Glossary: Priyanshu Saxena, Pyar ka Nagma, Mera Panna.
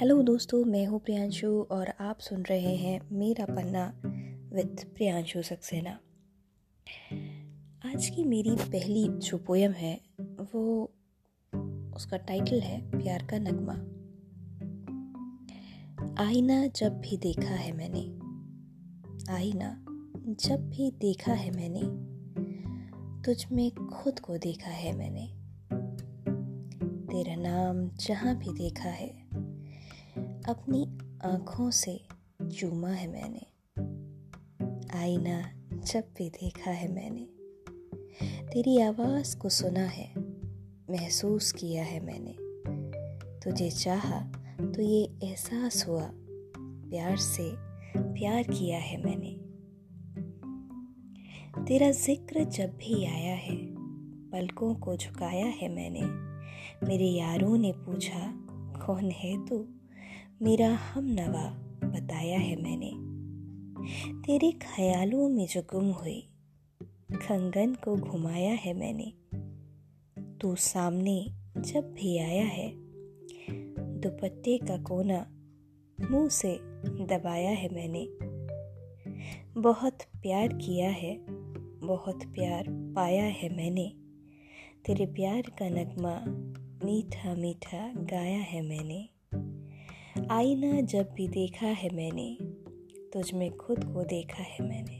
Hello दोस्तों, मैं हूँ प्रियांशु और आप सुन रहे हैं मेरा पन्ना विद प्रियांशु सक्सेना। आज की मेरी पहली जो पोयम है वो उसका टाइटल है प्यार का नगमा। आईना जब भी देखा है मैंने, आईना जब भी देखा है मैंने, तुझ में खुद को देखा है मैंने। तेरा नाम जहाँ भी देखा है, अपनी आँखों से चूमा है मैंने। आईना जब भी देखा है मैंने, तेरी आवाज़ को सुना है, महसूस किया है मैंने। तुझे चाहा तो ये एहसास हुआ, प्यार से प्यार किया है मैंने। तेरा जिक्र जब भी आया है, पलकों को झुकाया है मैंने। मेरे यारों ने पूछा कौन है तू, मेरा हम नवा बताया है मैंने। तेरे ख्यालों में जो गुम हुई, खंगन को घुमाया है मैंने। तू सामने जब भी आया है, दुपट्टे का कोना मुंह से दबाया है मैंने। बहुत प्यार किया है, बहुत प्यार पाया है मैंने। तेरे प्यार का नगमा मीठा मीठा गाया है मैंने। आईना जब भी देखा है मैंने, तुझ में खुद को देखा है मैंने।